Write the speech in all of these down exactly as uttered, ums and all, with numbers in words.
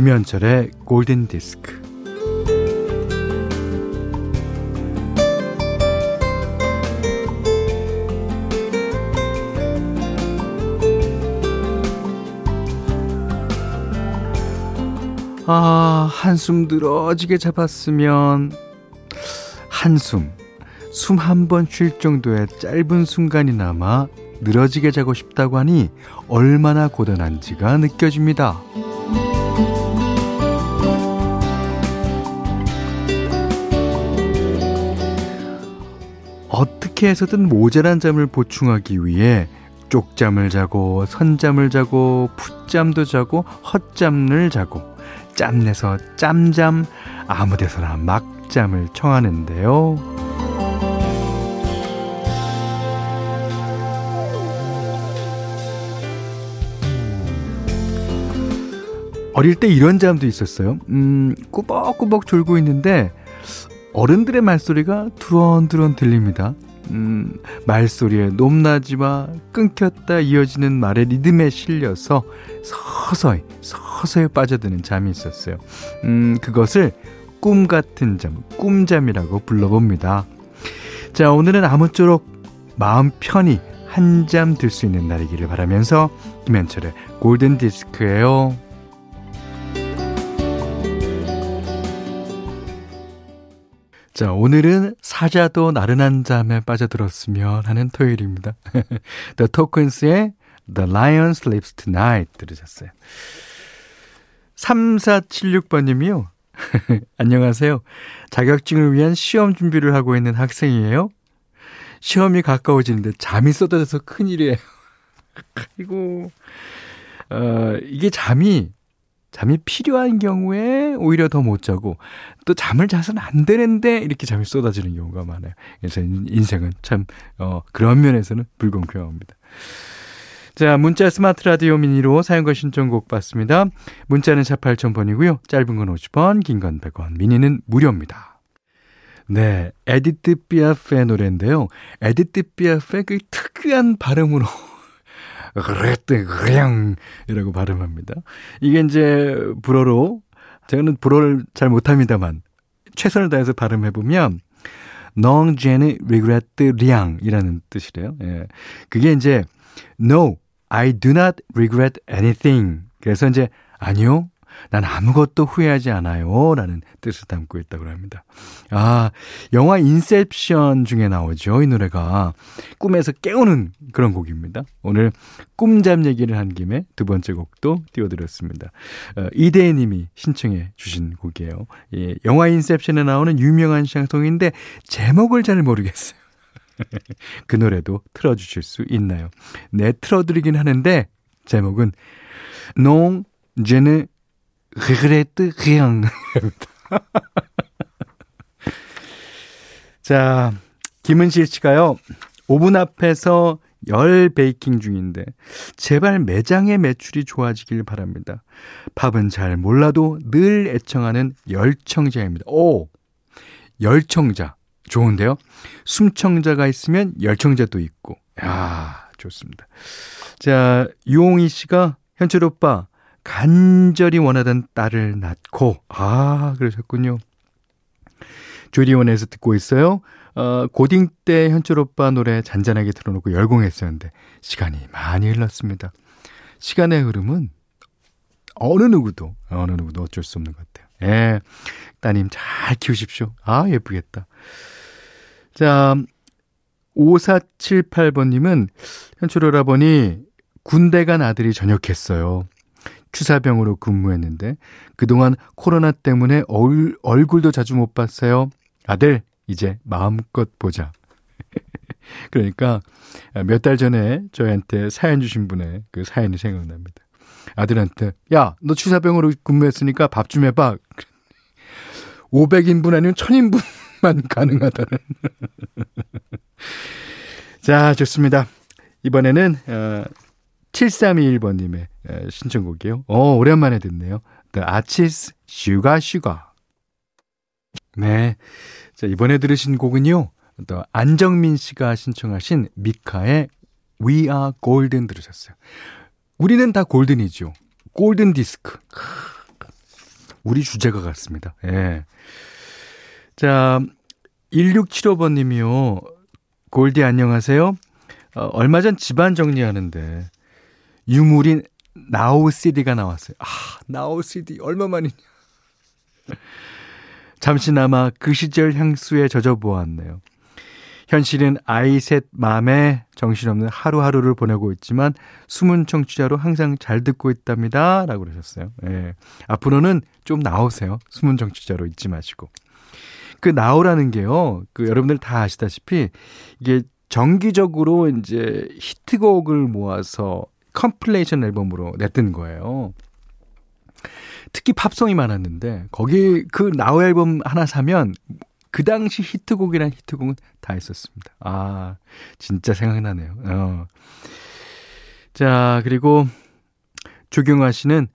김현철의 골든디스크. 아, 한숨 늘어지게 잡았으면, 한숨, 숨 한 번 쉴 정도의 짧은 순간이나마 늘어지게 자고 싶다고 하니 얼마나 고단한지가 느껴집니다. 어떻게 해서든 모자란 잠을 보충하기 위해 쪽잠을 자고 선잠을 자고 풋잠도 자고 헛잠을 자고 짬내서 짬잠, 아무데서나 막잠을 청하는데요. 어릴 때 이런 잠도 있었어요. 음, 꾸벅꾸벅 졸고 있는데 어른들의 말소리가 두런두런 들립니다. 음, 말소리에 높낮이와 끊겼다 이어지는 말의 리듬에 실려서 서서히 서서히 빠져드는 잠이 있었어요. 음, 그것을 꿈같은 잠, 꿈잠이라고 불러봅니다. 자, 오늘은 아무쪼록 마음 편히 한잠 들 수 있는 날이기를 바라면서 김현철의 골든디스크예요. 자, 오늘은 사자도 나른한 잠에 빠져들었으면 하는 토요일입니다. The Tokens의 The Lion Sleeps Tonight 들으셨어요. 삼사칠육 번님이요. 안녕하세요. 자격증을 위한 시험 준비를 하고 있는 학생이에요. 시험이 가까워지는데 잠이 쏟아져서 큰일이에요. 아이고, 어, 이게 잠이 잠이 필요한 경우에 오히려 더 못 자고, 또 잠을 자서는 안 되는데 이렇게 잠이 쏟아지는 경우가 많아요. 그래서 인생은 참 어, 그런 면에서는 불공평합니다. 자, 문자 스마트 라디오 미니로 사용과 신청곡 받습니다. 문자는 샷 팔천 번이고요. 짧은 건 오십 원, 긴 건 백 원, 미니는 무료입니다. 네, 에디트 삐아페 노래인데요. 에디트 삐아페 그 특이한 발음으로 그랬대, 그냥, 이라고 발음합니다. 이게 이제 불어로, 저는 불어를 잘 못합니다만, 최선을 다해서 발음해보면, Non, je ne regrette rien 이라는 뜻이래요. 예. 그게 이제, No, I do not regret anything. 그래서 이제, 아니요, 난 아무것도 후회하지 않아요. 라는 뜻을 담고 있다고 합니다. 아, 영화 인셉션 중에 나오죠. 이 노래가 꿈에서 깨우는 그런 곡입니다. 오늘 꿈잠 얘기를 한 김에 두 번째 곡도 띄워드렸습니다. 어, 이대희 님이 신청해 주신 곡이에요. 예, 영화 인셉션에 나오는 유명한 샹송인데 제목을 잘 모르겠어요. 그 노래도 틀어주실 수 있나요? 네, 틀어드리긴 하는데 제목은 Non, je ne regrette rien. 자, 김은실 씨가요, 오븐 앞에서 열 베이킹 중인데 제발 매장의 매출이 좋아지길 바랍니다. 밥은 잘 몰라도 늘 애청하는 열청자입니다. 오, 열청자 좋은데요. 숨청자가 있으면 열청자도 있고, 야, 좋습니다. 자, 유홍희 씨가 현철 오빠 간절히 원하던 딸을 낳고, 아, 그러셨군요. 조리원에서 듣고 있어요. 어, 고딩 때 현철 오빠 노래 잔잔하게 틀어놓고 열공했었는데 시간이 많이 흘렀습니다. 시간의 흐름은 어느 누구도 어느 누구도 어쩔 수 없는 것 같아요. 예, 따님 잘 키우십시오. 아, 예쁘겠다. 자, 오사칠팔 번님은 현철 오라버니 군대 간 아들이 전역했어요. 추사병으로 근무했는데 그동안 코로나 때문에 얼, 얼굴도 자주 못 봤어요. 아들, 이제 마음껏 보자. 그러니까 몇 달 전에 저희한테 사연 주신 분의 그 사연이 생각납니다. 아들한테, 야, 너 추사병으로 근무했으니까 밥 좀 해봐. 오백 인분 아니면 천 인분만 가능하다는. 자, 좋습니다. 이번에는 어, 칠삼이일 번님의 신청곡이요. 오, 오랜만에 듣네요. The Archies, Sugar Sugar. 네, 자, 이번에 들으신 곡은요, 또 안정민 씨가 신청하신 미카의 We Are Golden 들으셨어요. 우리는 다 골든이죠. 골든 디스크. 우리 주제가 같습니다. 예. 자, 일육칠오 번님이요. 골디 안녕하세요. 어, 얼마 전 집안 정리하는데 유물인 나우 씨디가 나왔어요. 아, 나우 씨디 얼마만이냐. 잠시나마 그 시절 향수에 젖어보았네요. 현실은 아이 셋 맘에 정신없는 하루하루를 보내고 있지만 숨은 청취자로 항상 잘 듣고 있답니다. 라고 그러셨어요. 예. 앞으로는 좀 나오세요. 숨은 청취자로 잊지 마시고. 그 나오라는 게요. 그 여러분들 다 아시다시피 이게 정기적으로 이제 히트곡을 모아서 컴필레이션 앨범으로 냈던 거예요. 특히 팝송이 많았는데 거기 그 나우 앨범 하나 사면 그 당시 히트곡이란 히트곡은 다 있었습니다. 아, 진짜 생각나네요. 어. 자, 그리고 조경아 씨는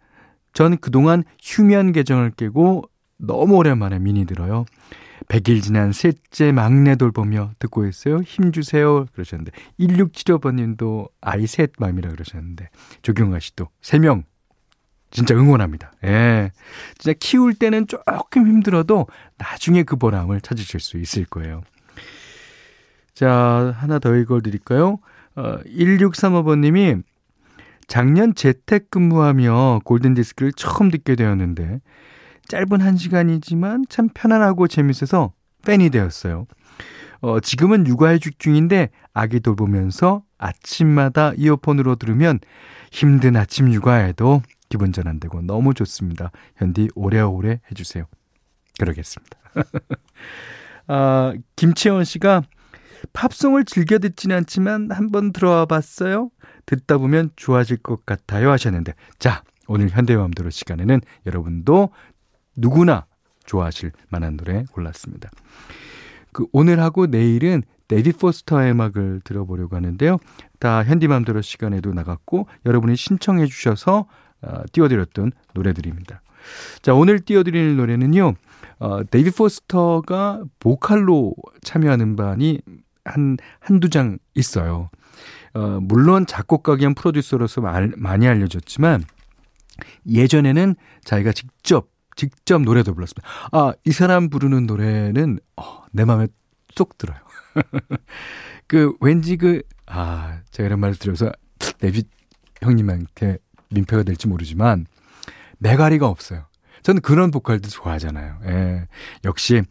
전 그동안 휴면 계정을 깨고 너무 오랜만에 미니 들어요. 백 일 지난 셋째 막내 돌보며 듣고 있어요. 힘주세요. 그러셨는데 일육칠오 번님도 아이 셋 맘이라 그러셨는데 조경아 씨도 세 명 진짜 응원합니다. 예. 진짜 키울 때는 조금 힘들어도 나중에 그 보람을 찾으실 수 있을 거예요. 자, 하나 더 읽어드릴까요? 어, 일육삼오 번님이 작년 재택근무하며 골든디스크를 처음 듣게 되었는데 짧은 한 시간이지만 참 편안하고 재밌어서 팬이 되었어요. 어, 지금은 육아휴직 중인데 아기 돌보면서 아침마다 이어폰으로 들으면 힘든 아침 육아에도 기분 전환되고 너무 좋습니다. 현디 오래오래 해주세요. 그러겠습니다. 아, 김채원 씨가 팝송을 즐겨 듣지는 않지만 한번 들어와 봤어요. 듣다 보면 좋아질 것 같아요 하셨는데, 자, 오늘 현대의 맘대로 시간에는 여러분도 누구나 좋아하실 만한 노래 골랐습니다. 그 오늘하고 내일은 데이비 포스터의 음악을 들어보려고 하는데요. 다 현디 맘대로 시간에도 나갔고 여러분이 신청해 주셔서 어, 띄워드렸던 노래들입니다. 자, 오늘 띄워드릴 노래는요, 어, 데이비 포스터가 보컬로 참여한 음반이 한, 한두 장 있어요. 어, 물론 작곡가 겸 프로듀서로서 말, 많이 알려졌지만 예전에는 자기가 직접 직접 노래도 불렀습니다. 아, 이 사람 부르는 노래는 어, 내 마음에 쏙 들어요. 그 왠지 그 아, 제가 이런 말을 드려서 데이비 형님한테 민폐가 될지 모르지만 메가리가 없어요. 저는 그런 보컬도 좋아하잖아요. 예, 역시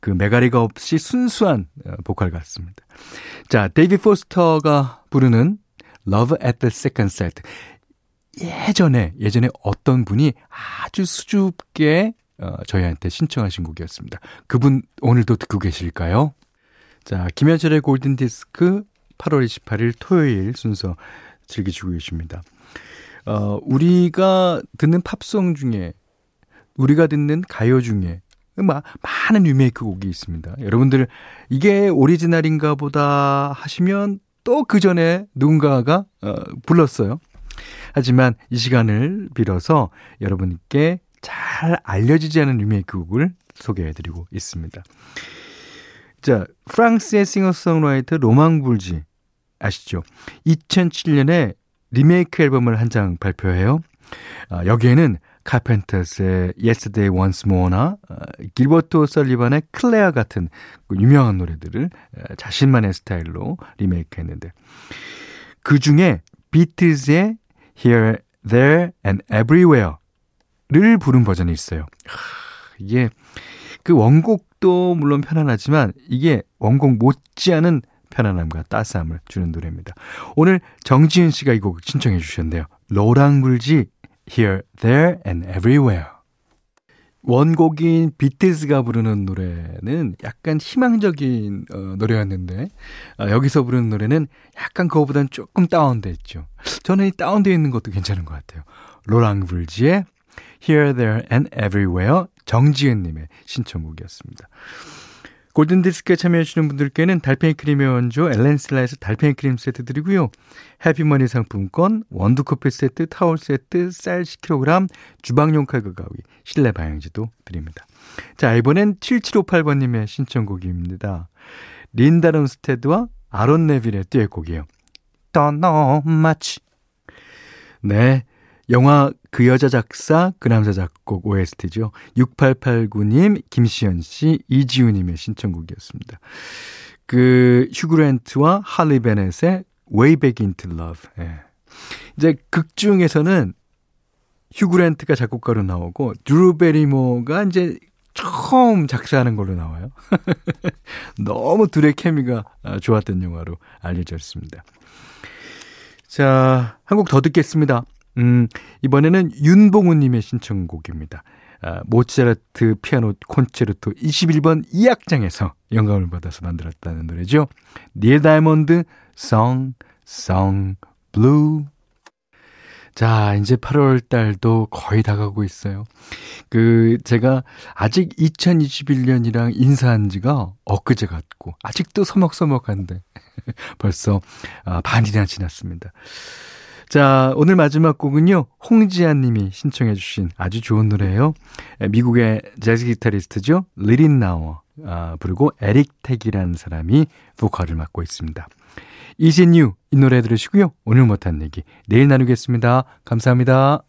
그 메가리가 없이 순수한 보컬 같습니다. 자, 데이비 포스터가 부르는 Love at the Second Set. 예전에 예전에 어떤 분이 아주 수줍게 어, 저희한테 신청하신 곡이었습니다. 그분 오늘도 듣고 계실까요? 자, 김현철의 골든디스크 팔월 이십팔일 토요일 순서 즐기시고 계십니다. 어, 우리가 듣는 팝송 중에, 우리가 듣는 가요 중에 마, 많은 리메이크 곡이 있습니다. 여러분들 이게 오리지널인가 보다 하시면 또 그 전에 누군가가 어, 불렀어요. 하지만 이 시간을 빌어서 여러분께 잘 알려지지 않은 리메이크 곡을 소개해드리고 있습니다. 자, 프랑스의 싱어송라이터 로망불지 아시죠? 이천칠년에 리메이크 앨범을 한 장 발표해요. 아, 여기에는 카펜터스의 Yesterday Once More나 아, 길버트 오 설리반의 클레어 같은 그 유명한 노래들을 아, 자신만의 스타일로 리메이크했는데 그 중에 비틀즈의 Here, there, and everywhere를 부른 버전이 있어요. 하, 이게 그 원곡도 물론 편안하지만 이게 원곡 못지않은 편안함과 따스함을 주는 노래입니다. 오늘 정지은 씨가 이 곡 신청해 주셨는데요. 로랑불지 Here, there, and everywhere. 원곡인 비틀즈가 부르는 노래는 약간 희망적인 어, 노래였는데 어, 여기서 부르는 노래는 약간 그거보다는 조금 다운돼 있죠. 저는 이 다운돼 있는 것도 괜찮은 것 같아요. 로랑불지의 Here, there, and everywhere, 정지은 님의 신청곡이었습니다. 골든디스크에 참여해주시는 분들께는 달팽이 크림의 원조 엘렌슬라에서 달팽이 크림 세트 드리고요. 해피머니 상품권, 원두커피 세트, 타월 세트, 쌀 십 킬로그램, 주방용 칼과 가위, 실내 방향지도 드립니다. 자, 이번엔 칠칠오팔 번님의 신청곡입니다. 린다 롬스테드와 아론 네빌의 듀엣곡이에요. Don't know much. 네, 영화 그 여자 작사 그 남자 작곡 오에스티죠. 육팔팔구 님, 김시현 씨, 이지우 님의 신청곡이었습니다. 그 휴그랜트와 할리 베넷의 Way Back Into Love. 예. 이제 극 중에서는 휴그랜트가 작곡가로 나오고 드루 베리모어가 이제 처음 작사하는 걸로 나와요. 너무 둘의 케미가 좋았던 영화로 알려져 있습니다. 자, 한 곡 더 듣겠습니다. 음, 이번에는 윤봉우님의 신청곡입니다. 아, 모차르트 피아노 콘체르토 이십일 번 이 악장에서 영감을 받아서 만들었다는 노래죠. 닐 다이아몬드 Song Song Blue. 자, 이제 팔월 달도 거의 다 가고 있어요. 그 제가 아직 이천이십일 년이랑 인사한 지가 엊그제 같고 아직도 서먹서먹한데 벌써 아, 반이나 지났습니다. 자, 오늘 마지막 곡은요, 홍지한 님이 신청해 주신 아주 좋은 노래예요. 미국의 재즈 기타리스트죠. 리린 나워 아, 그리고 에릭 택이라는 사람이 보컬을 맡고 있습니다. 이진유, 이 노래 들으시고요. 오늘 못한 얘기 내일 나누겠습니다. 감사합니다.